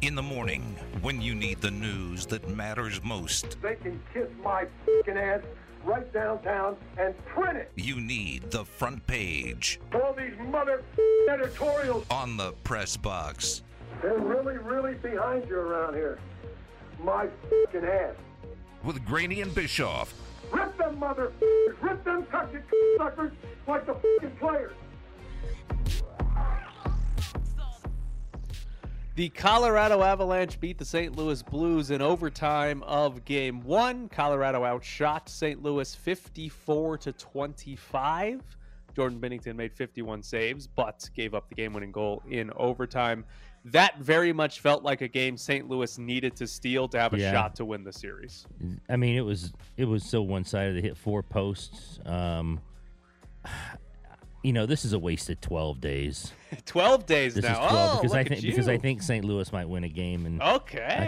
In the morning, when you need the news that matters most. They can kiss my f***ing ass right downtown and print it. You need the front page. All these mother f***ing editorials. On the press box. They're really, really behind you around here. My f***ing ass. With Graney and Bischoff. Rip them mother f***ers. Rip them cocky suckers like the f***ing players. The Colorado Avalanche beat the St. Louis Blues in overtime of Game 1. Colorado outshot St. Louis 54-25. Jordan Binnington made 51 saves, but gave up the game-winning goal in overtime. That very much felt like a game St. Louis needed to steal to have a shot to win the series. I mean, it was so one-sided. They hit four posts. You know, this is a wasted 12 days. 12 days this now. Is 12 because look I think St. Louis might win a game, and I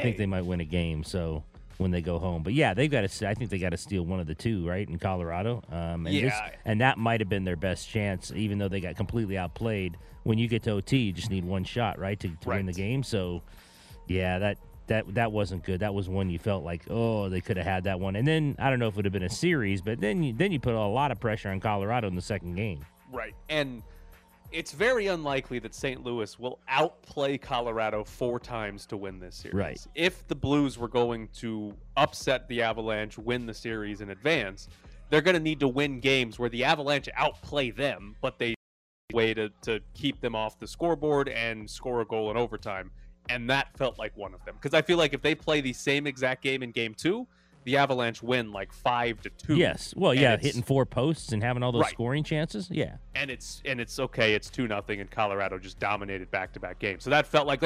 think they might win a game. So when they go home, but yeah, they've got to. I think they got to steal one of the two, right, in Colorado. And that might have been their best chance, even though they got completely outplayed. When you get to OT, you just need one shot, right, to win the game. So yeah, that wasn't good. That was one you felt like, oh, they could have had that one. And then I don't know if it would have been a series, but then you put a lot of pressure on Colorado in the second game. Right, and it's very unlikely that St. Louis will outplay Colorado four times to win this series. Right. If the Blues were going to upset the Avalanche, win the series in advance, they're going to need to win games where the Avalanche outplay them, but they way to keep them off the scoreboard and score a goal in overtime, and that felt like one of them. Because I feel like if they play the same exact game in Game 2, the Avalanche win like 5-2. Yes. Well, yeah, hitting four posts and having all those scoring chances. Yeah. And it's okay. It's 2-0, and Colorado just dominated back-to-back games. So that felt like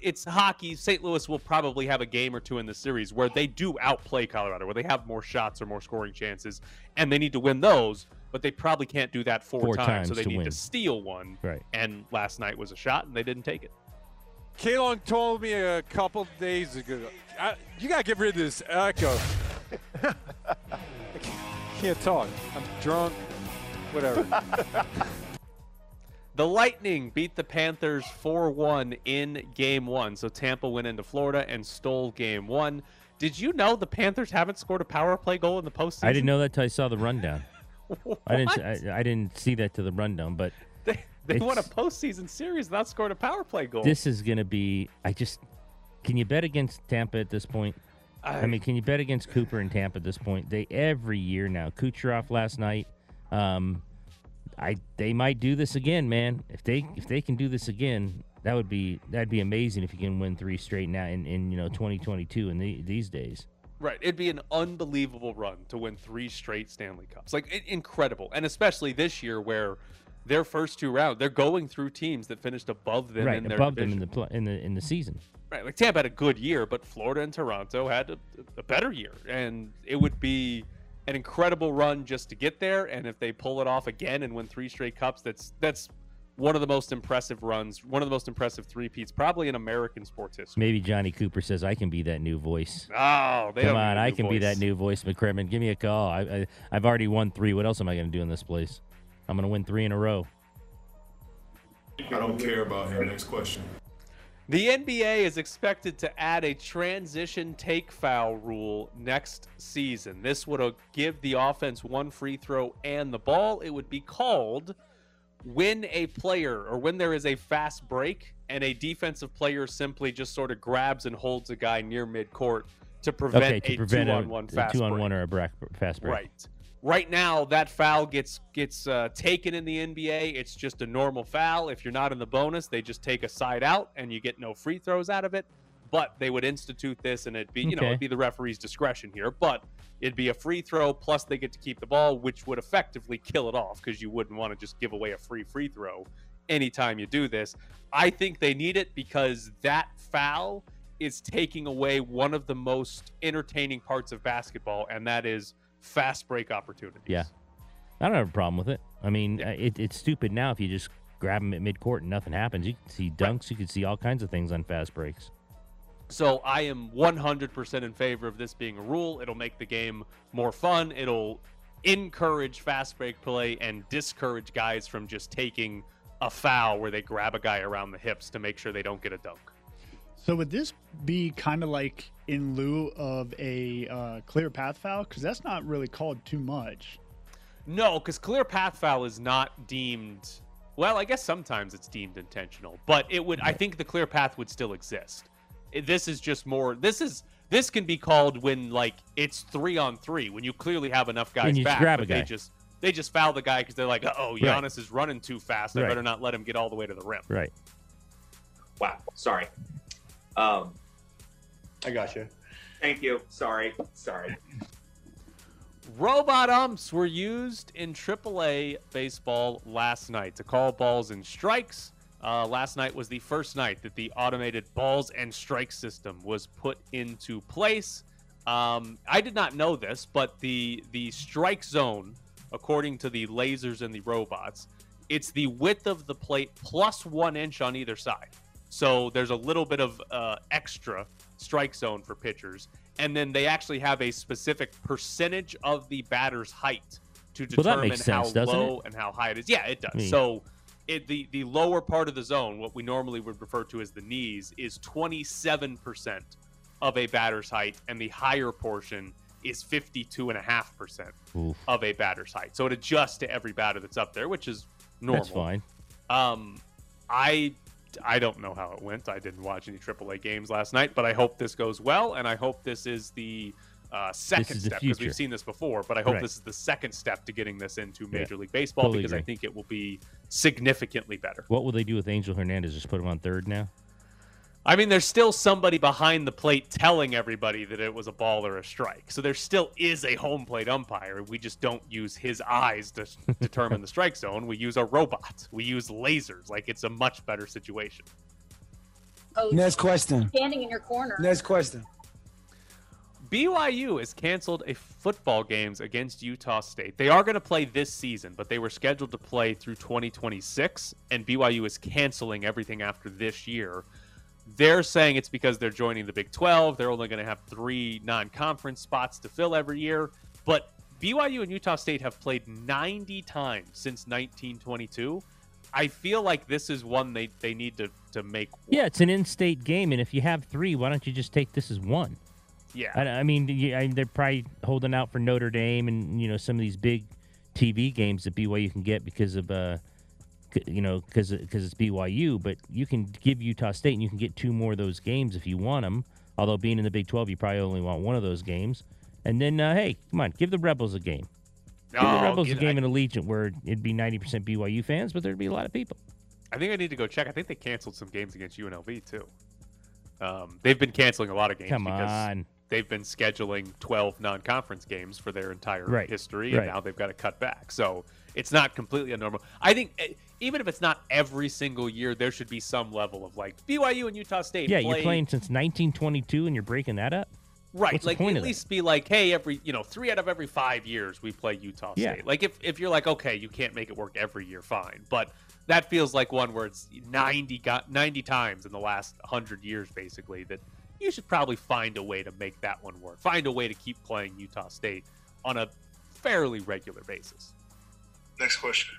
it's hockey. St. Louis will probably have a game or two in the series where they do outplay Colorado, where they have more shots or more scoring chances, and they need to win those, but they probably can't do that four times. So they need to steal one. Right. And last night was a shot, and they didn't take it. Kalong told me a couple days ago, you got to get rid of this echo. I can't talk. I'm drunk. Whatever. The Lightning beat the Panthers 4-1 in Game 1. So Tampa went into Florida and stole Game 1. Did you know the Panthers haven't scored a power play goal in the postseason? I didn't know that until I saw the rundown. I didn't see that to the rundown, but... They won a postseason series without scoring a power play goal. This is going to be – can you bet against Tampa at this point? I mean, can you bet against Cooper and Tampa at this point? Every year now. Kucherov last night. They might do this again, man. If they can do this again, that'd be amazing if you can win three straight now in 2022 and these days. Right. It'd be an unbelievable run to win three straight Stanley Cups. Incredible. And especially this year where – their first two rounds, they're going through teams that finished above them in their division. Them in the season. Right, like Tampa had a good year, but Florida and Toronto had a better year, and it would be an incredible run just to get there. And if they pull it off again and win three straight cups, that's one of the most impressive runs, one of the most impressive three-peats, probably in American sports history. Maybe Johnny Cooper says, "I can be that new voice." Oh, they come on, I can be that new voice, McCrimmon. Give me a call. I've already won three. What else am I going to do in this place? I'm going to win three in a row. I don't care about him. Next question. The NBA is expected to add a transition take foul rule next season. This would give the offense one free throw and the ball. It would be called when a player or when there is a fast break and a defensive player simply just sort of grabs and holds a guy near midcourt to prevent a two-on-one fast break. Right. Right now, that foul gets taken in the NBA. It's just a normal foul. If you're not in the bonus, they just take a side out, and you get no free throws out of it. But they would institute this, and it'd be it'd be the referee's discretion here. But it'd be a free throw, plus they get to keep the ball, which would effectively kill it off because you wouldn't want to just give away a free throw anytime you do this. I think they need it because that foul is taking away one of the most entertaining parts of basketball, and that is fast break opportunities. Yeah, I don't have a problem with it. I mean, it's stupid now if you just grab them at midcourt and nothing happens. You can see dunks, you can see all kinds of things on fast breaks. So I am 100% in favor of this being a rule. It'll make the game more fun. It'll encourage fast break play and discourage guys from just taking a foul where they grab a guy around the hips to make sure they don't get a dunk. So would this be kind of like in lieu of a clear path foul? Because that's not really called too much. No, because clear path foul is not deemed. Well, I guess sometimes it's deemed intentional, but it would. I think the clear path would still exist. This is just more. This can be called when like it's 3-on-3 when you clearly have enough guys back. Grab a guy. They just foul the guy because they're like, oh, Giannis is running too fast. I better not let him get all the way to the rim. Right. Wow. Sorry. I got you. Thank you. Sorry. Robot umps were used in AAA baseball last night to call balls and strikes. Last night was the first night that the automated balls and strike system was put into place. I did not know this, but the strike zone, according to the lasers and the robots, it's the width of the plate plus 1 inch on either side. So there's a little bit of extra strike zone for pitchers. And then they actually have a specific percentage of the batter's height to determine how low and how high it is. Yeah, it does. So the lower part of the zone, what we normally would refer to as the knees, is 27% of a batter's height, and the higher portion is 52.5% of a batter's height. So it adjusts to every batter that's up there, which is normal. That's fine. I don't know how it went. I didn't watch any AAA games last night, but I hope this goes well, and I hope this is the second step, because we've seen this before, but I hope this is the second step to getting this into Major League Baseball, totally because agree. I think it will be significantly better. What will they do with Angel Hernandez? Just put him on third now? I mean, there's still somebody behind the plate telling everybody that it was a ball or a strike. So there still is a home plate umpire. We just don't use his eyes to determine the strike zone. We use our robots. We use lasers. Like, it's a much better situation. Oh, next question. Standing in your corner. Next question. BYU has canceled a football games against Utah State. They are going to play this season, but they were scheduled to play through 2026, and BYU is canceling everything after this year. They're saying it's because they're joining the Big 12. They're only going to have 3 non-conference spots to fill every year. But BYU and Utah State have played 90 times since 1922. I feel like this is one they need to make work. Yeah, it's an in-state game, and if you have 3, why don't you just take this as one? Yeah. I mean, they're probably holding out for Notre Dame and, you know, some of these big TV games that BYU can get because of – because it's BYU, but you can give Utah State and you can get 2 more of those games if you want them. Although being in the Big 12, you probably only want 1 of those games. And then, hey, come on, give the Rebels a game. Give the Rebels a game in Allegiant where it'd be 90% BYU fans, but there'd be a lot of people. I think I need to go check. I think they canceled some games against UNLV too. They've been canceling a lot of games because they've been scheduling 12 non-conference games for their entire history, and now they've got to cut back. So it's not completely abnormal. I think even if it's not every single year, there should be some level of like BYU and Utah State. Yeah, you're playing since 1922 and you're breaking that up? Right. What's like at least be like, hey, every 3 out of every 5 years we play Utah State. Yeah. Like if you're like, okay, you can't make it work every year, fine. But that feels like one where it's 90 times in the last 100 years basically that you should probably find a way to make that one work. Find a way to keep playing Utah State on a fairly regular basis. Next question.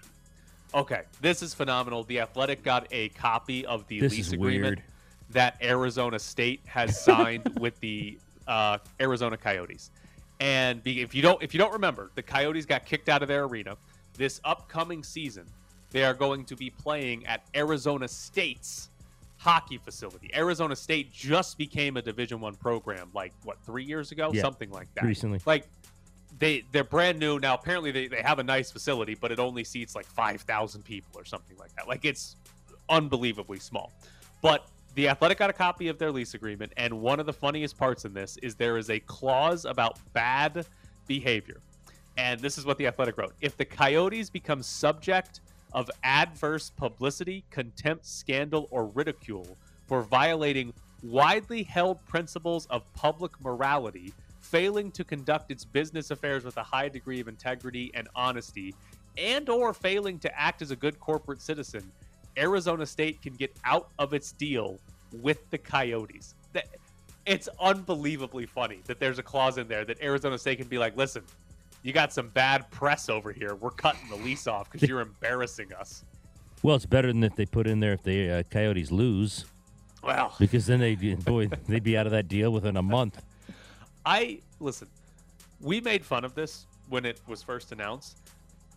Okay, this is phenomenal. The Athletic got a copy of the lease agreement that Arizona State has signed with the Arizona Coyotes. And if you don't remember, the Coyotes got kicked out of their arena. This upcoming season, they are going to be playing at Arizona State's hockey facility. Arizona State just became a Division I program like, what, 3 years ago? Yeah, something like that. Recently. Like, They're brand new now. Apparently, they have a nice facility, but it only seats like 5,000 people or something like that. Like, it's unbelievably small. But the Athletic got a copy of their lease agreement, and one of the funniest parts in this is there is a clause about bad behavior. And this is what the Athletic wrote. If the Coyotes become subject of adverse publicity, contempt, scandal, or ridicule for violating widely held principles of public morality, failing to conduct its business affairs with a high degree of integrity and honesty, and or failing to act as a good corporate citizen, Arizona State can get out of its deal with the Coyotes. It's unbelievably funny that there's a clause in there that Arizona State can be like, listen, you got some bad press over here. We're cutting the lease off because you're embarrassing us. Well, it's better than if they put in there if the Coyotes lose. Wow. Because then they'd be out of that deal within a month. Listen, we made fun of this when it was first announced.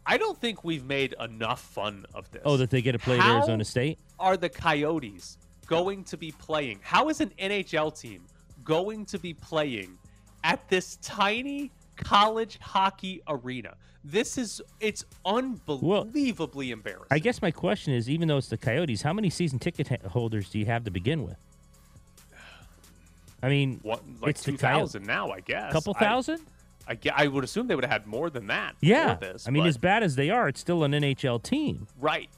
I don't think we've made enough fun of this. Oh, that they get to play at Arizona State? How are the Coyotes going to be playing? How is an NHL team going to be playing at this tiny college hockey arena? This is, it's unbelievably embarrassing. I guess my question is, even though it's the Coyotes, how many season ticket holders do you have to begin with? I mean, what, like it's 2,000 now, I guess. Couple thousand? I would assume they would have had more than that. Yeah. For this, I mean, as bad as they are, it's still an NHL team. Right.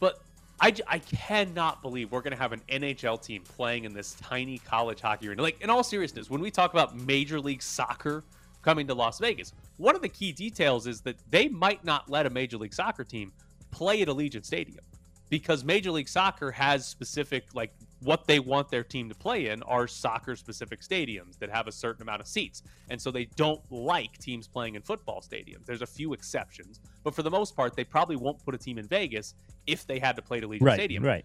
But I cannot believe we're going to have an NHL team playing in this tiny college hockey arena. Like, in all seriousness, when we talk about Major League Soccer coming to Las Vegas, one of the key details is that they might not let a Major League Soccer team play at Allegiant Stadium because Major League Soccer has specific, like, what they want their team to play in are soccer-specific stadiums that have a certain amount of seats. And so they don't like teams playing in football stadiums. There's a few exceptions. But for the most part, they probably won't put a team in Vegas if they had to play at Allegiant Stadium. Right.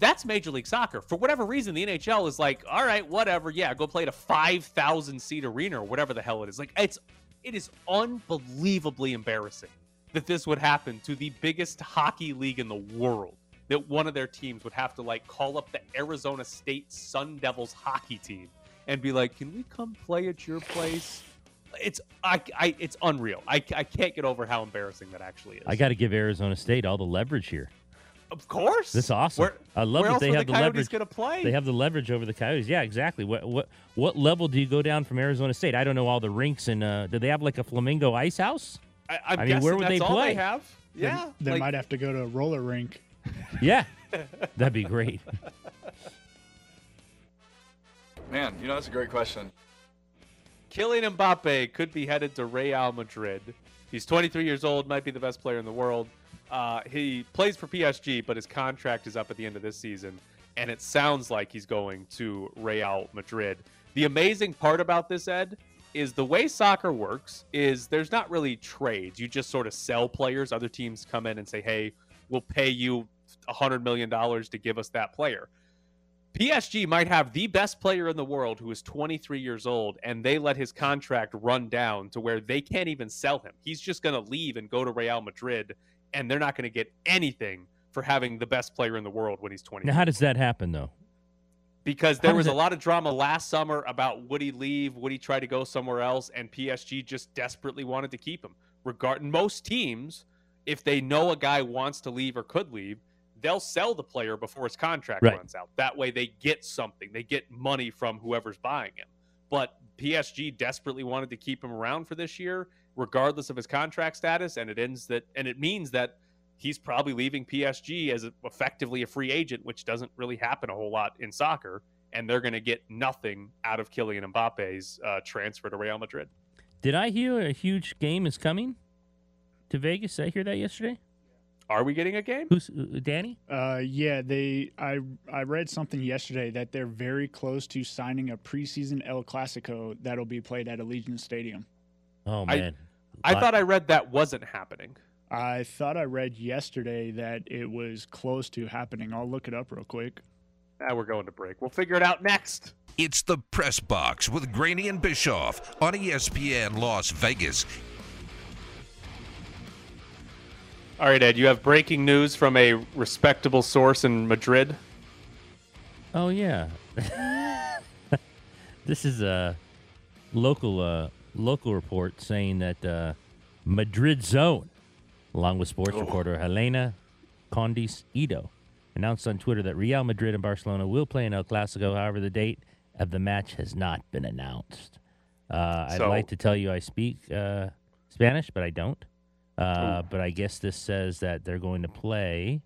That's Major League Soccer. For whatever reason, the NHL is like, all right, whatever. Yeah, go play at a 5,000-seat arena or whatever the hell it is. Like, it is unbelievably embarrassing that this would happen to the biggest hockey league in the world. That one of their teams would have to, like, call up the Arizona State Sun Devils hockey team and be like, can we come play at your place? It's unreal. I can't get over how embarrassing that actually is. I got to give Arizona State all the leverage here. Of course. That's awesome. I love that they have the leverage. Gonna play? They have the leverage over the Coyotes. Yeah, exactly. What level do you go down from Arizona State? I don't know all the rinks. And do they have, like, a Flamingo Ice House? I mean, where would they play? All they have. Yeah. They might have to go to a roller rink. Yeah, that'd be great. Man, you know, that's a great question. Kylian Mbappe could be headed to Real Madrid. He's 23 years old, might be the best player in the world. He plays for PSG, but his contract is up at the end of this season, and it sounds like he's going to Real Madrid. The amazing part about this, Ed, is the way soccer works is there's not really trades. You just sort of sell players. Other teams come in and say, hey, we'll pay you $100 million to give us that player. PSG might have the best player in the world who is 23 years old, and they let his contract run down to where they can't even sell him. He's just going to leave and go to Real Madrid, and they're not going to get anything for having the best player in the world when he's 23. Now, how does that happen, though? Because there was a lot of drama last summer about would he leave, would he try to go somewhere else, and PSG just desperately wanted to keep him. Regarding most teams, if they know a guy wants to leave or could leave, they'll sell the player before his contract runs out. That way they get something. They get money from whoever's buying him. But PSG desperately wanted to keep him around for this year, regardless of his contract status, and it means that he's probably leaving PSG as effectively a free agent, which doesn't really happen a whole lot in soccer, and they're going to get nothing out of Kylian Mbappe's transfer to Real Madrid. Did I hear a huge game is coming? To Vegas, did I hear that yesterday? Are we getting a game? Who's Danny? Yeah, I read something yesterday that they're very close to signing a preseason El Clasico that'll be played at Allegiant Stadium. Oh man, I thought I read that wasn't happening. I thought I read yesterday that it was close to happening. I'll look it up real quick. Now we're going to break. We'll figure it out next. It's the Press Box with Graney and Bischoff on ESPN Las Vegas. All right, Ed, you have breaking news from a respectable source in Madrid. Oh, yeah. This is a local report saying that Madrid Zone, along with sports reporter Helena Condis Ido, announced on Twitter that Real Madrid and Barcelona will play in El Clasico. However, the date of the match has not been announced. I'd like to tell you I speak Spanish, but I don't. But I guess this says that they're going to play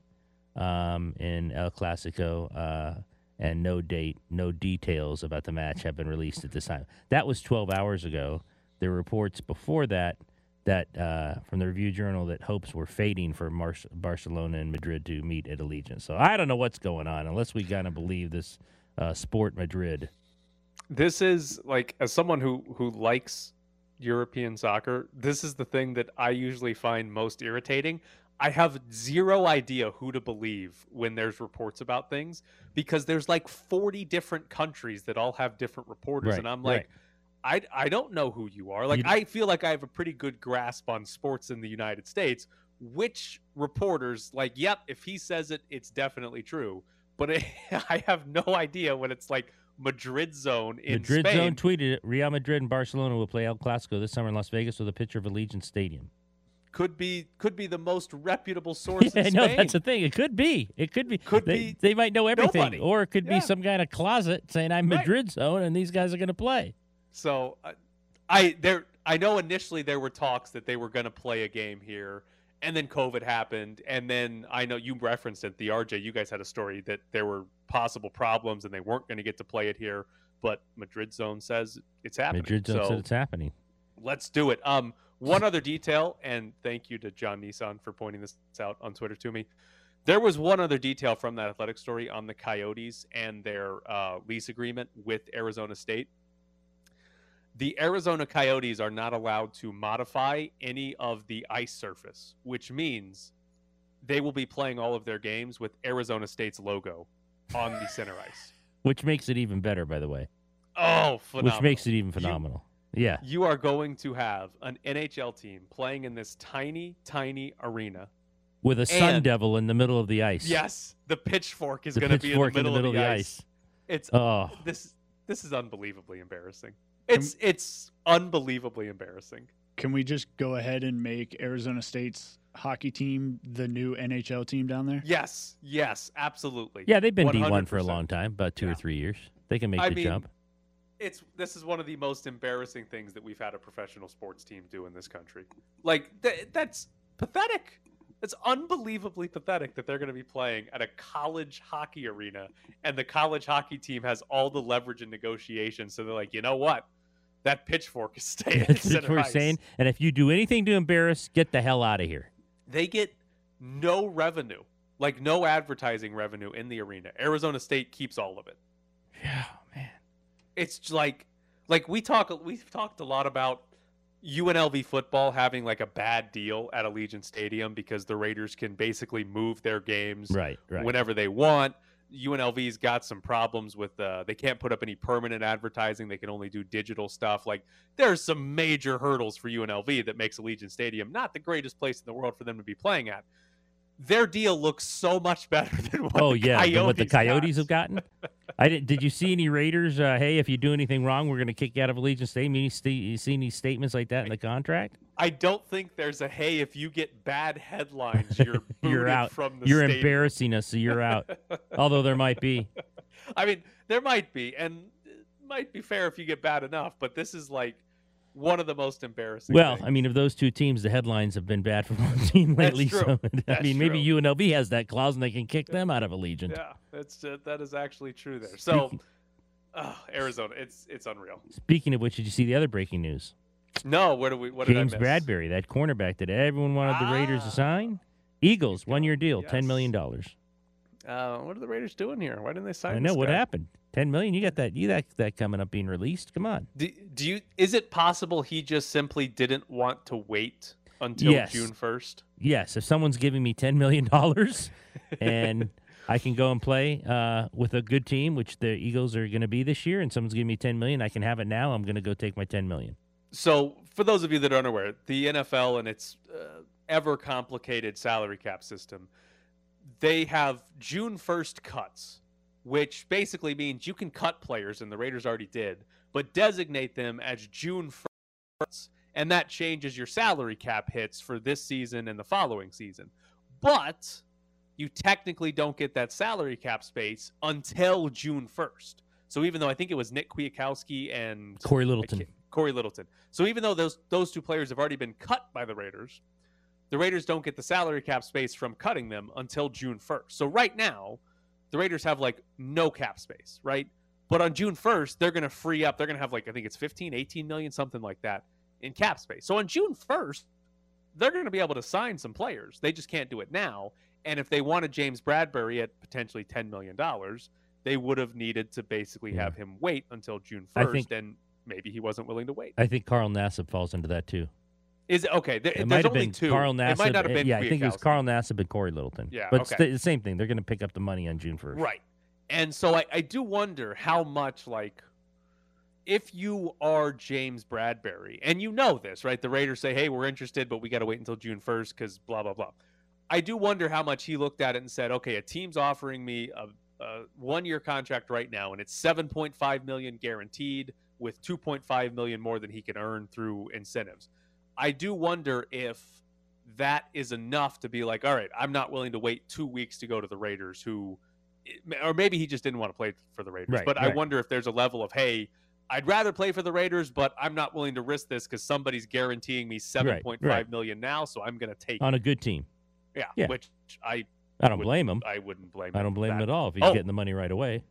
in El Clasico, and no date, no details about the match have been released at this time. That was 12 hours ago. There were reports before that from the Review Journal that hopes were fading for Barcelona and Madrid to meet at Allegiant. So I don't know what's going on unless we kind of believe this Sport Madrid. This is, like, as someone who likes European soccer, this is the thing that I usually find most irritating. I have zero idea who to believe when there's reports about things, because there's like 40 different countries that all have different reporters. Right, and I'm like, right. I don't know who you are. Like, I feel like I have a pretty good grasp on sports in the United States, which reporters like, yep, if he says it, it's definitely true. But I have no idea when it's like Madrid zone in Spain. Madrid zone tweeted it. Real Madrid and Barcelona will play El Clasico this summer in Las Vegas with a picture of Allegiant Stadium. Could be the most reputable source in Spain. No, that's the thing. It could be. They might know everything. Nobody. Or it could be some guy in a closet saying, I'm Madrid zone, and these guys are going to play. So I know initially there were talks that they were going to play a game here, and then COVID happened, and then I know you referenced it, the RJ, you guys had a story that there were possible problems and they weren't going to get to play it here, but Madrid zone says it's happening. Madrid zone says it's happening. Let's do it. One other detail, and thank you to John Nissan for pointing this out on Twitter to me. There was one other detail from that athletic story on the Coyotes and their lease agreement with Arizona State. The Arizona Coyotes are not allowed to modify any of the ice surface, which means they will be playing all of their games with Arizona State's logo on the center ice. Which makes it even better, by the way. Oh, phenomenal. Which makes it even phenomenal. Yeah. You are going to have an NHL team playing in this tiny, tiny arena. With a sun devil in the middle of the ice. Yes. The pitchfork is going to be in the middle of the ice. It's This is unbelievably embarrassing. It's unbelievably embarrassing. Can we just go ahead and make Arizona State's hockey team the new NHL team down there? Yes. Yes, absolutely. Yeah, they've been 100%. D1 for a long time, about 2 or 3 years. They can make the jump. This is one of the most embarrassing things that we've had a professional sports team do in this country. Like, that's pathetic. It's unbelievably pathetic that they're going to be playing at a college hockey arena, and the college hockey team has all the leverage in negotiation. So they're like, you know what? That pitchfork is staying. That's what we're saying. And if you do anything to embarrass, get the hell out of here. They get no revenue, like no advertising revenue in the arena. Arizona State keeps all of it. Yeah, man. It's like we've talked a lot about UNLV football having like a bad deal at Allegiant Stadium because the Raiders can basically move their games whenever they want. UNLV's got some problems with they can't put up any permanent advertising. They can only do digital stuff. Like, there's some major hurdles for UNLV that makes Allegiant Stadium not the greatest place in the world for them to be playing at. Their deal looks so much better than what the Coyotes have gotten. Did you see any Raiders? Hey, if you do anything wrong, we're going to kick you out of Allegiant Stadium. You see any statements like that in the contract? I don't think there's a hey. If you get bad headlines, you're booted out from the. You're stadium. Embarrassing us, so you're out. Although there might be. I mean, there might be, and it might be fair if you get bad enough. But this is like one of the most embarrassing things. I mean, of those two teams, the headlines have been bad for one team lately. That's true. So, maybe UNLV has that clause and they can kick them out of Allegiant. Yeah, that is actually true there. So, Arizona, it's unreal. Speaking of which, did you see the other breaking news? No, what did I miss? James Bradbury, that cornerback that everyone wanted the Raiders to sign. Eagles, 1-year deal, $10 million. What are the Raiders doing here? Why didn't they sign this guy? What happened? $10 million. You got that coming up being released. Come on. Do you? Is it possible he just simply didn't want to wait until June 1st? Yes. If someone's giving me $10 million and I can go and play with a good team, which the Eagles are going to be this year, and someone's giving me $10 million, I can have it now. I'm going to go take my $10 million. So, for those of you that aren't aware, the NFL and its ever complicated salary cap system, they have June 1st cuts, which basically means you can cut players, and the Raiders already did, but designate them as June 1st, and that changes your salary cap hits for this season and the following season. But you technically don't get that salary cap space until June 1st. So even though I think it was Nick Kwiatkowski and Corey Littleton. So even though those two players have already been cut by the Raiders don't get the salary cap space from cutting them until June 1st. So right now, the Raiders have like no cap space, right? But on June 1st, they're going to free up. They're going to have like, I think it's 15, 18 million, something like that in cap space. So on June 1st, they're going to be able to sign some players. They just can't do it now. And if they wanted James Bradbury at potentially $10 million, they would have needed to basically have him wait until June 1st. And maybe he wasn't willing to wait. I think Carl Nassib falls into that too. Is okay. There's only two. Carl Nassib, it might not have been. Yeah, I think it was Carl Nassib and Corey Littleton. Yeah, but okay. The same thing. They're going to pick up the money on June 1st. Right. And so I do wonder how much, like, if you are James Bradbury, and you know this, right? The Raiders say, hey, we're interested, but we got to wait until June 1st because blah, blah, blah. I do wonder how much he looked at it and said, okay, a team's offering me a one-year contract right now, and it's $7.5 million guaranteed with $2.5 million more than he can earn through incentives. I do wonder if that is enough to be like, all right, I'm not willing to wait 2 weeks to go to the Raiders, who, or maybe he just didn't want to play for the Raiders. Right, but right. I wonder if there's a level of, hey, I'd rather play for the Raiders, but I'm not willing to risk this because somebody's guaranteeing me $7.5 million now, so I'm going to take on a good team. Yeah, which I don't blame him. I wouldn't blame him. I don't blame him at all if he's getting the money right away.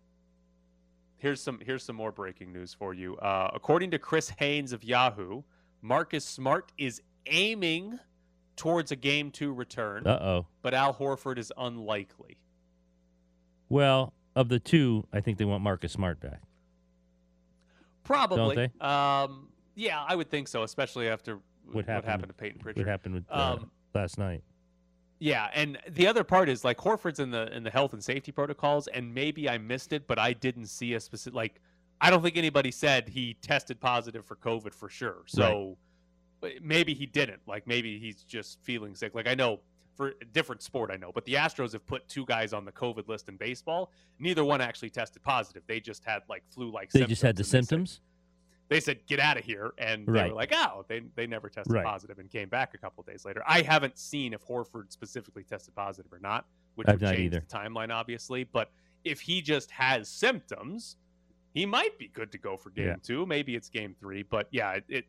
Here's some more breaking news for you. According to Chris Haynes of Yahoo, Marcus Smart is aiming towards a Game 2 return. Uh-oh. But Al Horford is unlikely. Well, of the two, I think they want Marcus Smart back. Probably. Don't they? Yeah, I would think so, especially after what happened to Peyton Pritchard. What happened with, last night. Yeah, and the other part is, like, Horford's in the health and safety protocols, and maybe I missed it, but I didn't see a specific, like, I don't think anybody said he tested positive for COVID for sure. So maybe he didn't. Like, maybe he's just feeling sick. Like, I know for a different sport, I know, but the Astros have put two guys on the COVID list in baseball. Neither one actually tested positive. They just had, like, flu-like symptoms. They just had the symptoms? They said, get out of here, and they were like, oh, they never tested positive and came back a couple of days later. I haven't seen if Horford specifically tested positive or not, which would change the timeline, obviously. But if he just has symptoms, he might be good to go for Game 2. Maybe it's Game 3. But, yeah, it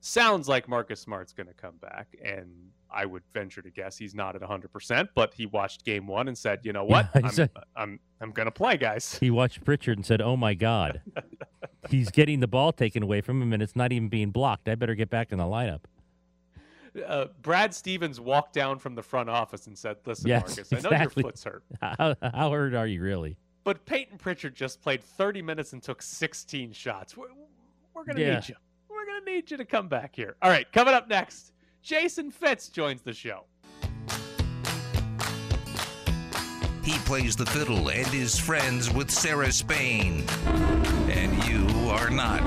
sounds like Marcus Smart's going to come back, and I would venture to guess he's not at 100%, but he watched Game 1 and said, you know what, I'm going to play, guys. He watched Pritchard and said, oh, my God. He's getting the ball taken away from him, and it's not even being blocked. I better get back in the lineup. Brad Stevens walked down from the front office and said, listen, Marcus, I know your foot's hurt. How hurt are you really? But Peyton Pritchard just played 30 minutes and took 16 shots. We're going to need you. We're going to need you to come back here. All right, coming up next, Jason Fitz joins the show. He plays the fiddle and is friends with Sarah Spain. And you are not.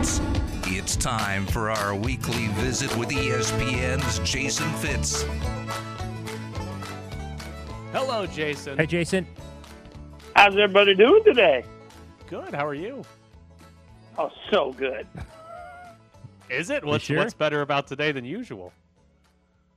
It's time for our weekly visit with ESPN's Jason Fitz. Hello, Jason. Hey, Jason. How's everybody doing today? Good. How are you? Oh, so good. Is it? What's better about today than usual?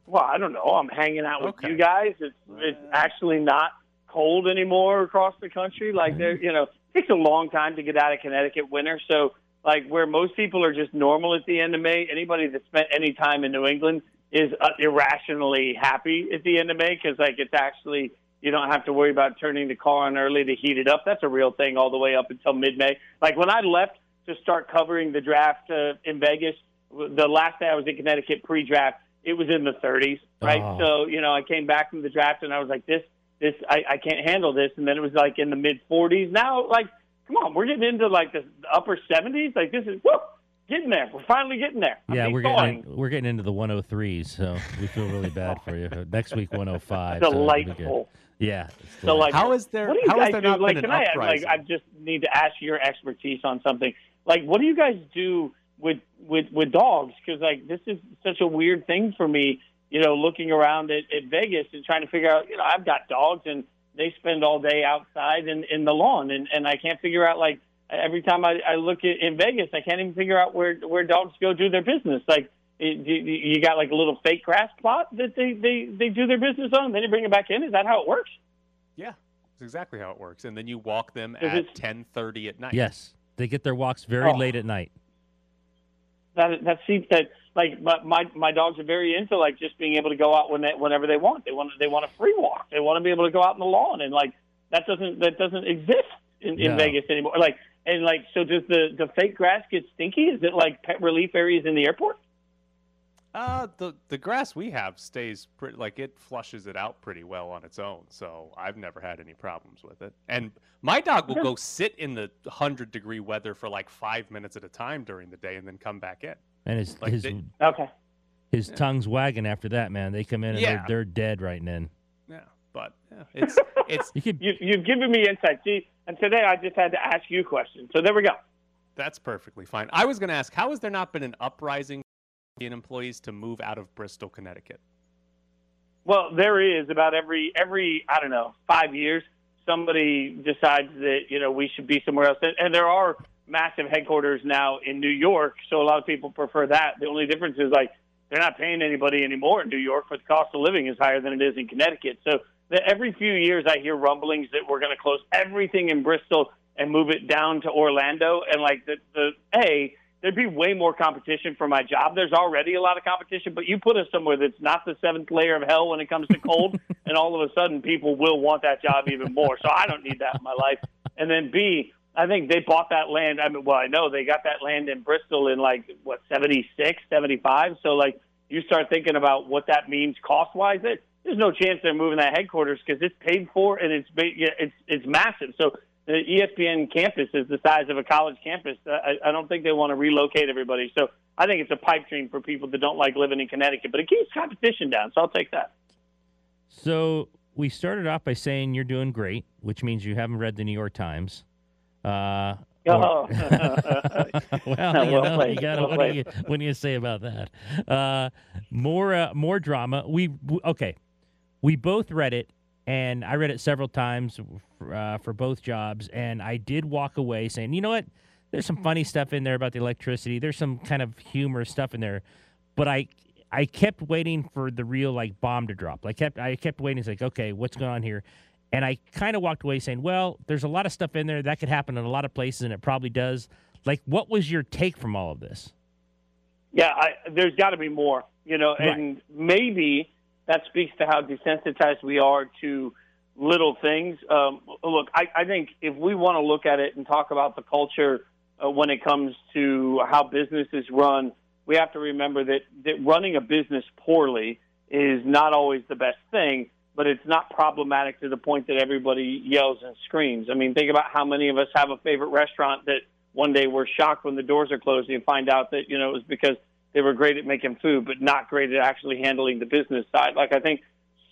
Well, I don't know. I'm hanging out with you guys. It's actually not cold anymore across the country. Like, it takes a long time to get out of Connecticut winter. So, like, where most people are just normal at the end of May, anybody that spent any time in New England is irrationally happy at the end of May because, like, it's actually you don't have to worry about turning the car on early to heat it up. That's a real thing all the way up until mid-May. Like, when I left to start covering the draft in Vegas, the last day I was in Connecticut pre-draft, it was in the 30s, right? Oh. So, I came back from the draft, and I was like, I can't handle this. And then it was like in the mid 40s. Now, like, come on, we're getting into like the upper 70s. Like, this is getting there. We're finally getting there. Yeah, we're getting into the 103s. So we feel really bad for you. Next week, 105. Delightful. So yeah. Delightful. How is there not like, been an uprising? I just need to ask your expertise on something. Like, what do you guys do with dogs? Because like this is such a weird thing for me. Looking around at Vegas and trying to figure out, I've got dogs and they spend all day outside in the lawn. And I can't figure out, like, every time I look in Vegas, I can't even figure out where dogs go do their business. Like, you got, like, a little fake grass plot that they do their business on, and then you bring it back in? Is that how it works? Yeah, that's exactly how it works. And then you walk them at 10:30 at night. Yes, they get their walks very late at night. That seems that like my dogs are very into like just being able to go out whenever they want. They want a free walk. They want to be able to go out in the lawn, and like that doesn't exist in Vegas anymore. Like and like so does the fake grass get stinky? Is it like pet relief areas in the airport? The grass we have stays pretty, like it flushes it out pretty well on its own. So I've never had any problems with it. And my dog will go sit in the 100-degree weather for like 5 minutes at a time during the day and then come back in. And his His tongue's wagging after that, man. They come in and they're dead right then. Yeah, but it's you've given me insight. See, and today I just had to ask you questions. So there we go. That's perfectly fine. I was going to ask, how has there not been an uprising in employees to move out of Bristol, Connecticut? Well, there is about every I don't know 5 years somebody decides that we should be somewhere else, and there are massive headquarters now in New York, so a lot of people prefer that. The only difference is like they're not paying anybody anymore in New York, but the cost of living is higher than it is in Connecticut. So every few years I hear rumblings that we're going to close everything in Bristol and move it down to Orlando, and like there'd be way more competition for my job. There's already a lot of competition, but you put us somewhere that's not the seventh layer of hell when it comes to cold, and all of a sudden people will want that job even more. So I don't need that in my life. And then B, I think they bought that land. I mean, well, I know they got that land in Bristol in like, what, 76, 75? So, like, you start thinking about what that means cost-wise. There's no chance they're moving that headquarters because it's paid for and it's massive. So the ESPN campus is the size of a college campus. I don't think they want to relocate everybody. So I think it's a pipe dream for people that don't like living in Connecticut. But it keeps competition down, so I'll take that. So we started off by saying you're doing great, which means you haven't read the New York Times. What do you say about that? More drama. We both read it. And I read it several times for both jobs, and I did walk away saying, you know what, there's some funny stuff in there about the electricity. There's some kind of humorous stuff in there. But I kept waiting for the real, bomb to drop. I kept waiting. It's like, okay, what's going on here? And I kind of walked away saying, well, there's a lot of stuff in there. That could happen in a lot of places, and it probably does. What was your take from all of this? Yeah, there's got to be more, right. And maybe – that speaks to how desensitized we are to little things. Look, I think if we want to look at it and talk about the culture when it comes to how business is run, we have to remember that running a business poorly is not always the best thing, but it's not problematic to the point that everybody yells and screams. I mean, think about how many of us have a favorite restaurant that one day we're shocked when the doors are closed and find out that, it was because they were great at making food, but not great at actually handling the business side. I think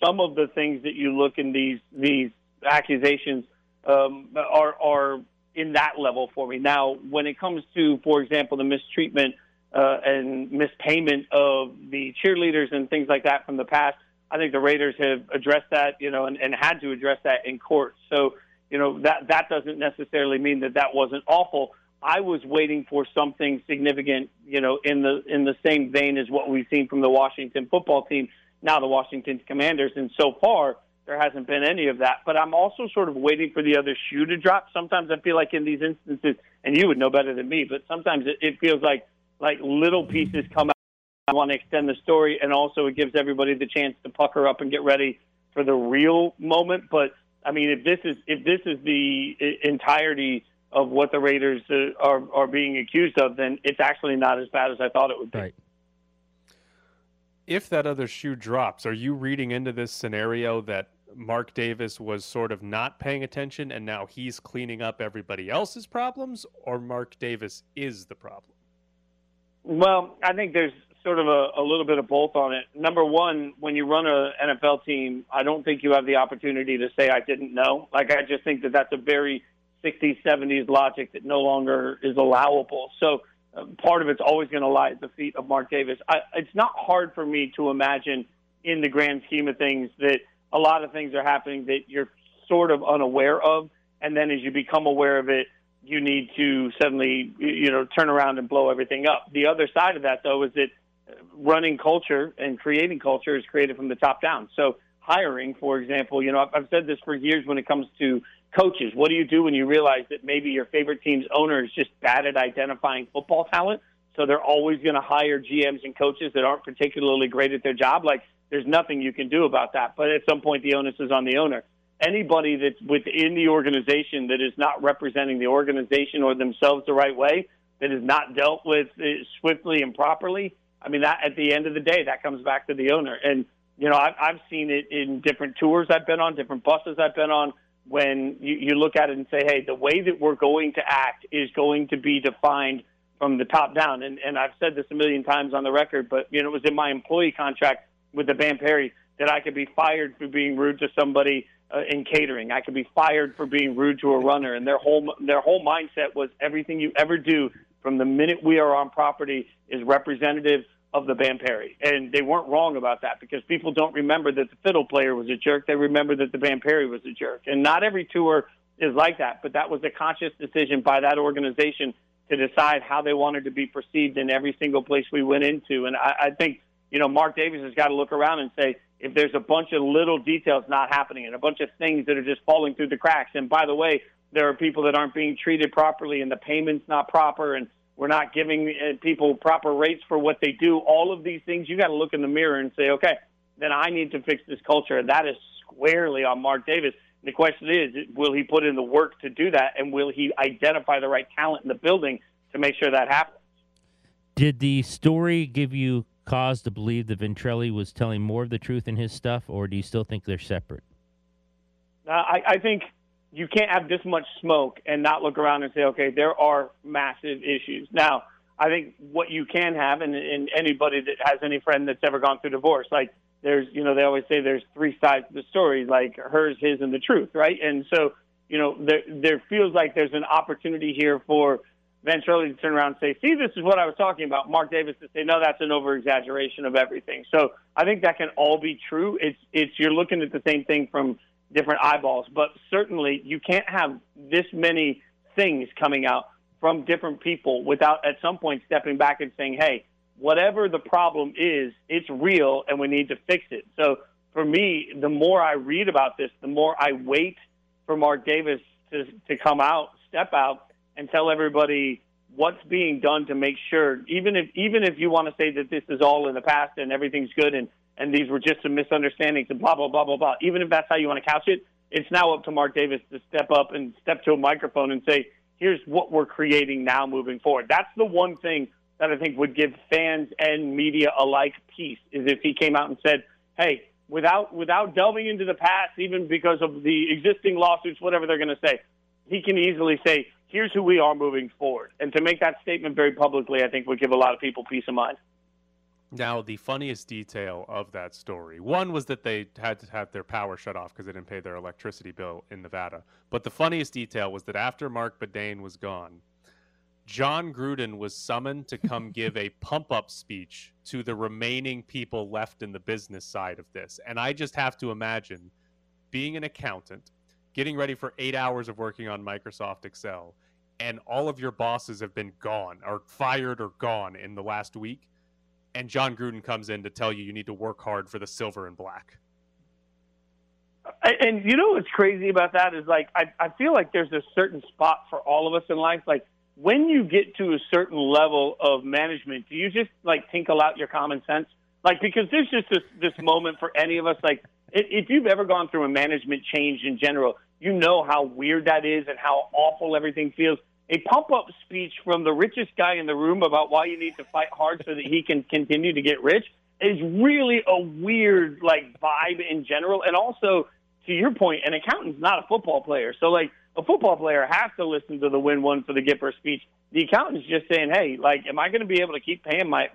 some of the things that you look in these accusations are in that level for me. Now, when it comes to, for example, the mistreatment and mispayment of the cheerleaders and things like that from the past, I think the Raiders have addressed that, and had to address that in court. So, that doesn't necessarily mean that wasn't awful. I was waiting for something significant, in the same vein as what we've seen from the Washington football team, now the Washington Commanders. And so far, there hasn't been any of that. But I'm also sort of waiting for the other shoe to drop. Sometimes I feel like in these instances, and you would know better than me, but sometimes it feels like little pieces come out. I want to extend the story, and also it gives everybody the chance to pucker up and get ready for the real moment. But, I mean, if this is the entirety of what the Raiders are being accused of, then it's actually not as bad as I thought it would be. Right. If that other shoe drops, are you reading into this scenario that Mark Davis was sort of not paying attention and now he's cleaning up everybody else's problems, or Mark Davis is the problem? Well, I think there's sort of a little bit of both on it. Number one, when you run an NFL team, I don't think you have the opportunity to say, I didn't know. I just think that's a very 60s, 70s logic that no longer is allowable. So part of it's always going to lie at the feet of Mark Davis. It's not hard for me to imagine in the grand scheme of things that a lot of things are happening that you're sort of unaware of. And then as you become aware of it, you need to suddenly, turn around and blow everything up. The other side of that, though, is that running culture and creating culture is created from the top down. So hiring, for example, I've said this for years when it comes to coaches. What do you do when you realize that maybe your favorite team's owner is just bad at identifying football talent? So they're always going to hire GMs and coaches that aren't particularly great at their job. There's nothing you can do about that. But at some point, the onus is on the owner. Anybody that's within the organization that is not representing the organization or themselves the right way, that is not dealt with swiftly and properly, I mean, that at the end of the day, that comes back to the owner. And, I've seen it in different tours I've been on, different buses I've been on, when you look at it and say, hey, the way that we're going to act is going to be defined from the top down. And I've said this a million times on the record, but you know, it was in my employee contract with the Band Perry that I could be fired for being rude to somebody in catering. I could be fired for being rude to a runner. And their whole mindset was everything you ever do from the minute we are on property is representative of the Band Perry. And they weren't wrong about that, because people don't remember that the fiddle player was a jerk. They remember that the Band Perry was a jerk. And not every tour is like that, but that was a conscious decision by that organization to decide how they wanted to be perceived in every single place we went into. And I think, you know, Mark Davis has got to look around and say, if there's a bunch of little details not happening and a bunch of things that are just falling through the cracks, and by the way, there are people that aren't being treated properly and the payment's not proper and we're not giving people proper rates for what they do, all of these things, you got to look in the mirror and say, okay, then I need to fix this culture. And that is squarely on Mark Davis. The question is, will he put in the work to do that, and will he identify the right talent in the building to make sure that happens? Did the story give you cause to believe that Ventrelli was telling more of the truth in his stuff, or do you still think they're separate? I think you can't have this much smoke and not look around and say, okay, there are massive issues. Now, I think what you can have, and anybody that has any friend that's ever gone through divorce, like, there's, you know, they always say there's three sides to the story, like hers, his, and the truth, right? And so, you know, there feels like there's an opportunity here for Ventrelli to turn around and say, see, this is what I was talking about. Mark Davis to say, no, that's an over-exaggeration of everything. So I think that can all be true. It's you're looking at the same thing from different eyeballs. But certainly you can't have this many things coming out from different people without at some point stepping back and saying, hey, whatever the problem is, it's real, and we need to fix it. So for me, the more I read about this, the more I wait for Mark Davis to come out, step out, and tell everybody what's being done to make sure, even if you want to say that this is all in the past and everything's good and these were just some misunderstandings and blah, blah, blah, blah, blah, even if that's how you want to couch it, it's now up to Mark Davis to step up and step to a microphone and say, here's what we're creating now moving forward. That's the one thing that I think would give fans and media alike peace, is if he came out and said, hey, without delving into the past, even because of the existing lawsuits, whatever they're going to say, he can easily say, here's who we are moving forward. And to make that statement very publicly, I think would give a lot of people peace of mind. Now, the funniest detail of that story, one was that they had to have their power shut off because they didn't pay their electricity bill in Nevada. But the funniest detail was that after Mark Bedane was gone, Jon Gruden was summoned to come give a pump-up speech to the remaining people left in the business side of this. And I just have to imagine being an accountant, getting ready for 8 hours of working on Microsoft Excel, and all of your bosses have been gone or fired or gone in the last week, and Jon Gruden comes in to tell you you need to work hard for the silver and black. And you know what's crazy about that is, like, I feel like there's a certain spot for all of us in life, like, when you get to a certain level of management, do you just, like, tinkle out your common sense? Like, because there's just this moment for any of us. Like, if you've ever gone through a management change in general, you know how weird that is and how awful everything feels. A pump-up speech from the richest guy in the room about why you need to fight hard so that he can continue to get rich is really a weird, like, vibe in general. And also, to your point, an accountant's not a football player. So, like, a football player has to listen to the win one for the Gipper speech. The accountant's just saying, hey, like, am I going to be able to keep paying my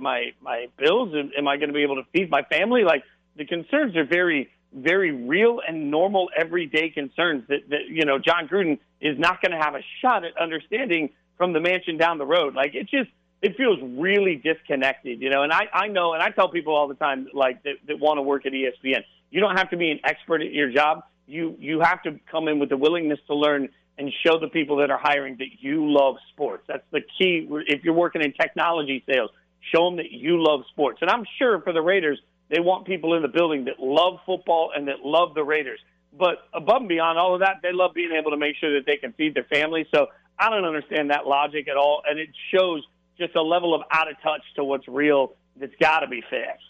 bills? Am I going to be able to feed my family? Like, the concerns are very, very real and normal everyday concerns that you know, Jon Gruden is not going to have a shot at understanding from the mansion down the road. Like, it feels really disconnected, you know. And I know, and I tell people all the time, like, that want to work at ESPN, you don't have to be an expert at your job. You have to come in with the willingness to learn and show the people that are hiring that you love sports. That's the key. If you're working in technology sales, show them that you love sports. And I'm sure for the Raiders, they want people in the building that love football and that love the Raiders. But above and beyond all of that, they love being able to make sure that they can feed their family. So I don't understand that logic at all. And it shows just a level of out of touch to what's real that's got to be fixed.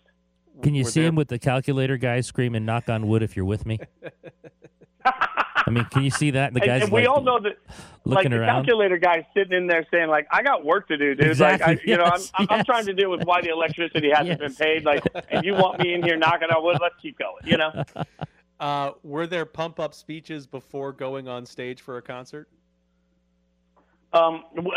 Can you see him with the calculator guy screaming, knock on wood if you're with me? I mean, can you see that? The guys, and we, like, all know that, like, the around. Calculator guy sitting in there saying, like, I got work to do, dude. Exactly. Like, I'm trying to deal with why the electricity hasn't been paid. Like, and you want me in here knocking on wood? Let's keep going, you know? Were there pump-up speeches before going on stage for a concert?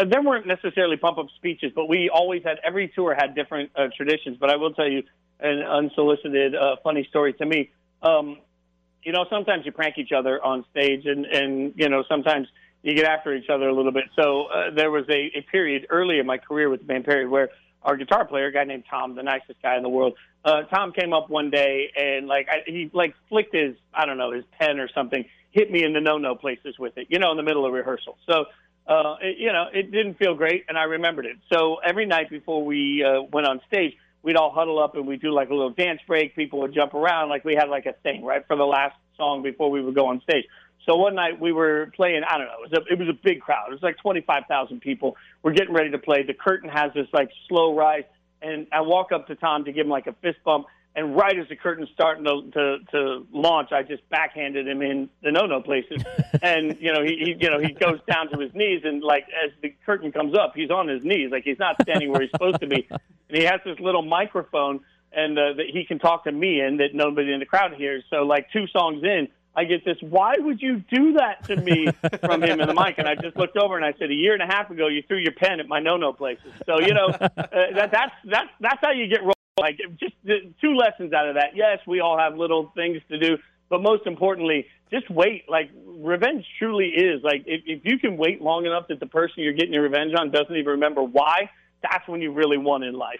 There weren't necessarily pump-up speeches, but we always had, every tour had different traditions. But I will tell you an unsolicited funny story to me. You know, sometimes you prank each other on stage, and you know, sometimes you get after each other a little bit. So there was a period early in my career with Band Perry where our guitar player, a guy named Tom, the nicest guy in the world, Tom came up one day and he flicked his, I don't know, his pen or something, hit me in the no-no places with it, you know, in the middle of rehearsal. So, it didn't feel great, and I remembered it. So every night before we went on stage, we'd all huddle up and we'd do like a little dance break. People would jump around like we had like a thing, right, for the last song before we would go on stage. So one night we were playing, I don't know, it was a big crowd. It was like 25,000 people. We're getting ready to play. The curtain has this like slow rise, and I walk up to Tom to give him like a fist bump, and right as the curtain's starting to launch, I just backhanded him in the no-no places. And, you know, he goes down to his knees, and like as the curtain comes up, he's on his knees. Like he's not standing where he's supposed to be. And he has this little microphone and that he can talk to me in that nobody in the crowd hears. So like two songs in, I get this, why would you do that to me, from him in the mic? And I just looked over and I said, 1.5 years ago, you threw your pen at my no-no places. So, you know, that's how you get rolling. Like, just two lessons out of that. Yes, we all have little things to do, but most importantly, just wait. Like, revenge truly is. Like, if you can wait long enough that the person you're getting your revenge on doesn't even remember why, that's when you really won in life.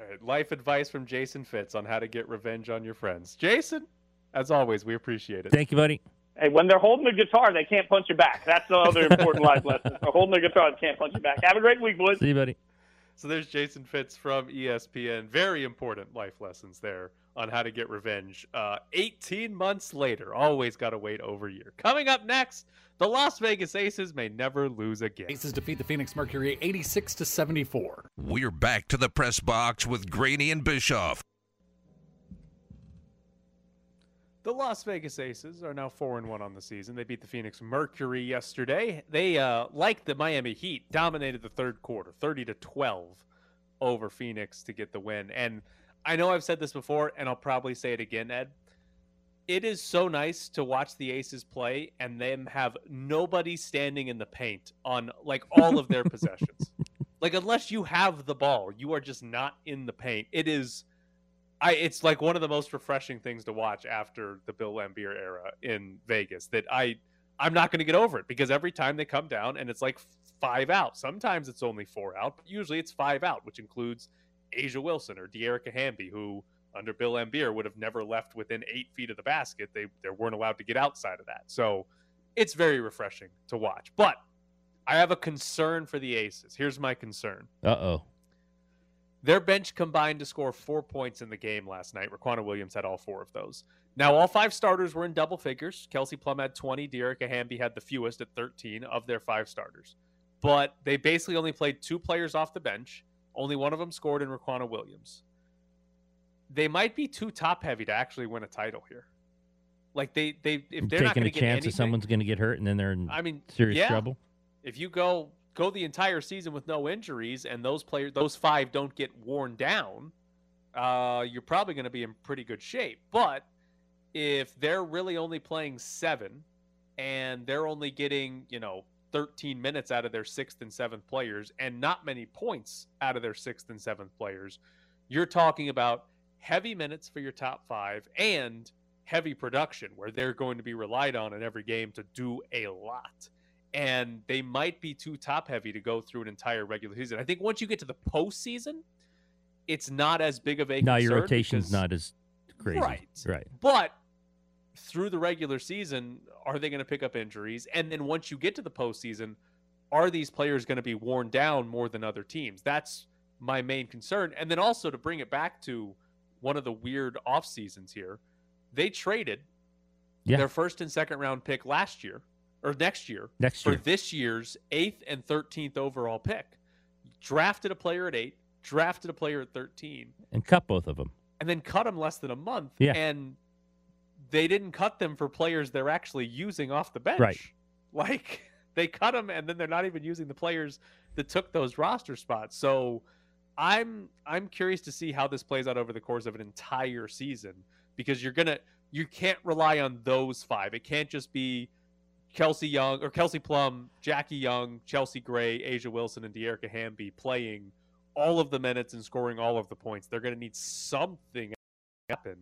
All right. Life advice from Jason Fitz on how to get revenge on your friends. Jason? As always, we appreciate it. Thank you, buddy. Hey, when they're holding a guitar, they can't punch you back. That's the other important life lesson. They're holding a guitar, they can't punch you back. Have a great week, boys. See you, buddy. So there's Jason Fitz from ESPN. Very important life lessons there on how to get revenge. 18 months later, always got to wait over a year. Coming up next, the Las Vegas Aces may never lose again. Aces defeat the Phoenix Mercury 86-74. We're back to the press box with Graney and Bischoff. The Las Vegas Aces are now 4-1 on the season. They beat the Phoenix Mercury yesterday. They, like the Miami Heat, dominated the third quarter, 30-12 over Phoenix to get the win. And I know I've said this before, and I'll probably say it again, Ed. It is so nice to watch the Aces play and them have nobody standing in the paint on, like, all of their possessions. Like, unless you have the ball, you are just not in the paint. It is... it's like one of the most refreshing things to watch after the Bill Laimbeer era in Vegas that I'm not going to get over it, because every time they come down and it's like 5 out. Sometimes it's only 4 out, but usually it's 5 out, which includes Asia Wilson or De'Erica Hamby, who under Bill Laimbeer would have never left within 8 feet of the basket. They weren't allowed to get outside of that. So it's very refreshing to watch. But I have a concern for the Aces. Here's my concern. Uh-oh. Their bench combined to score 4 points in the game last night. Raquana Williams had all 4 of those. Now, all 5 starters were in double figures. Kelsey Plum had 20. De'Erica Hamby had the fewest at 13 of their 5 starters. But they basically only played 2 players off the bench. Only one of them scored in Raquana Williams. They might be too top-heavy to actually win a title here. Like, if they're not going to get anything... Taking a chance that someone's going to get hurt and then they're in serious trouble. If you go the entire season with no injuries and those 5 don't get worn down, you're probably going to be in pretty good shape. But if they're really only playing 7 and they're only getting, 13 minutes out of their 6th and 7th players and not many points out of their 6th and 7th players, you're talking about heavy minutes for your top 5 and heavy production where they're going to be relied on in every game to do a lot. And they might be too top-heavy to go through an entire regular season. I think once you get to the postseason, it's not as big of a concern. No, your rotation's not as crazy. Right. But through the regular season, are they going to pick up injuries? And then once you get to the postseason, are these players going to be worn down more than other teams? That's my main concern. And then also to bring it back to one of the weird off-seasons here, they traded their first and second round pick last year. Or next year, for this year's 8th and 13th overall pick. Drafted a player at 8, drafted a player at 13. And cut both of them. And then cut them less than a month. Yeah. And they didn't cut them for players they're actually using off the bench. Right. Like, they cut them, and then they're not even using the players that took those roster spots. So I'm curious to see how this plays out over the course of an entire season, because you can't rely on those 5. It can't just be Kelsey Plum, Jackie Young, Chelsea Gray, Asia Wilson, and De'Erica Hamby playing all of the minutes and scoring all of the points, they're going to need something to happen.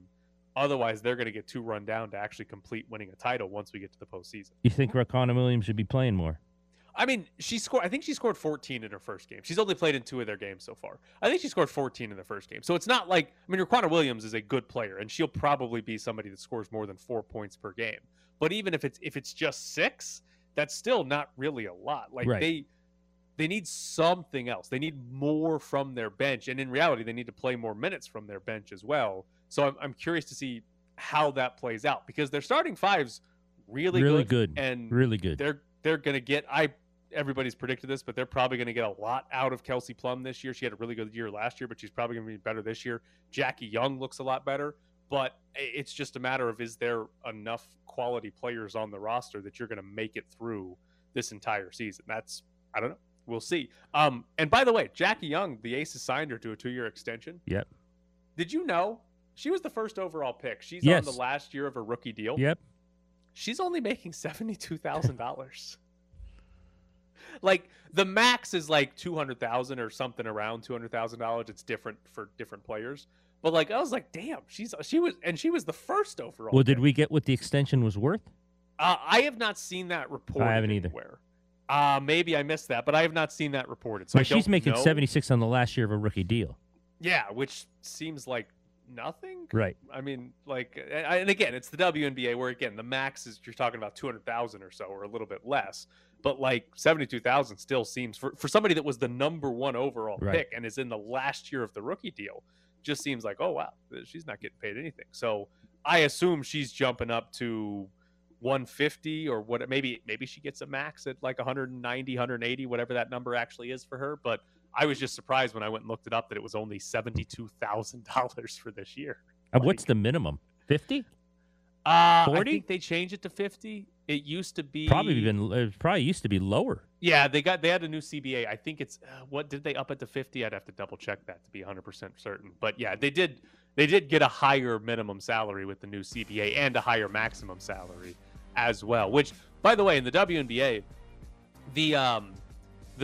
Otherwise, they're going to get too run down to actually complete winning a title once we get to the postseason. You think Raquana Williams should be playing more? I mean, I think she scored 14 in her first game. She's only played in 2 of their games so far. I think she scored 14 in the first game. So it's not like, I mean, Raquana Williams is a good player, and she'll probably be somebody that scores more than 4 points per game. But even if it's just 6, that's still not really a lot. Like right. They need something else. They need more from their bench, and in reality, they need to play more minutes from their bench as well. So I'm curious to see how that plays out, because their starting five's really good. They're going to get, everybody's predicted this, but they're probably going to get a lot out of Kelsey Plum this year. She had a really good year last year, but she's probably going to be better this year. Jackie Young looks a lot better, but it's just a matter of, is there enough quality players on the roster that you're going to make it through this entire season? That's, I don't know. We'll see. And by the way, Jackie Young, the Aces signed her to a 2-year extension. Yep. Did you know she was the first overall pick? She's yes. on the last year of her rookie deal. Yep. She's only making $72,000. Like the max is like $200,000 or something, around $200,000. It's different for different players, but like I was like, damn, she was the first overall. Well, pick. Did we get what the extension was worth? I have not seen that report. I haven't anywhere. Either. Maybe I missed that, but I have not seen that reported. So well, she's making $76,000 on the last year of a rookie deal. Yeah, which seems like nothing, right? I mean, like, and again, it's the WNBA where again the max is you're talking about $200,000 or so, or a little bit less. But like $72,000 still seems for somebody that was the number 1 overall right. pick and is in the last year of the rookie deal, just seems like, oh wow, she's not getting paid anything. So I assume she's jumping up to 150 or what. Maybe she gets a max at like 190, 180, whatever that number actually is for her. But I was just surprised when I went and looked it up that it was only $72,000 for this year. Like, what's the minimum? 50? 40? I think they changed it to 50. It used to be probably lower. Yeah, they had a new CBA. I think it's what did they up it to 50? I'd have to double check that to be 100% certain. But yeah, they did get a higher minimum salary with the new CBA and a higher maximum salary as well. Which, by the way, in the WNBA, the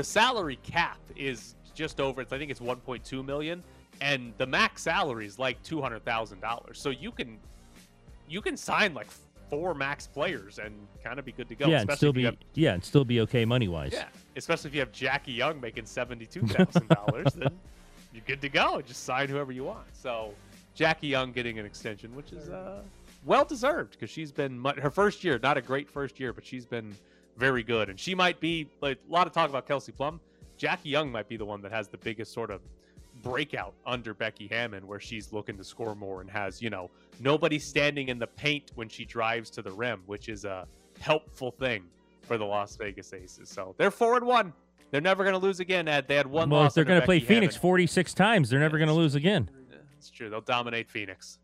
salary cap is just over. I think it's $1.2 million, and the max salary is like $200,000. So you can sign like 4 max players and kind of be good to go. Yeah, and still be okay money wise. Yeah, especially if you have Jackie Young making $72,000, then you're good to go. Just sign whoever you want. So Jackie Young getting an extension, which is well deserved, because she's been her first year, not a great first year, but she's been very good, and she might be like a lot of talk about Kelsey Plum. Jackie Young might be the one that has the biggest sort of breakout under Becky Hammon, where she's looking to score more and has, you know, nobody standing in the paint when she drives to the rim, which is a helpful thing for the Las Vegas Aces. So they're 4-1. They're never going to lose again, Ed. They had one loss. They're going to play Phoenix 46 times. They're never going to lose again. That's true. They'll dominate Phoenix.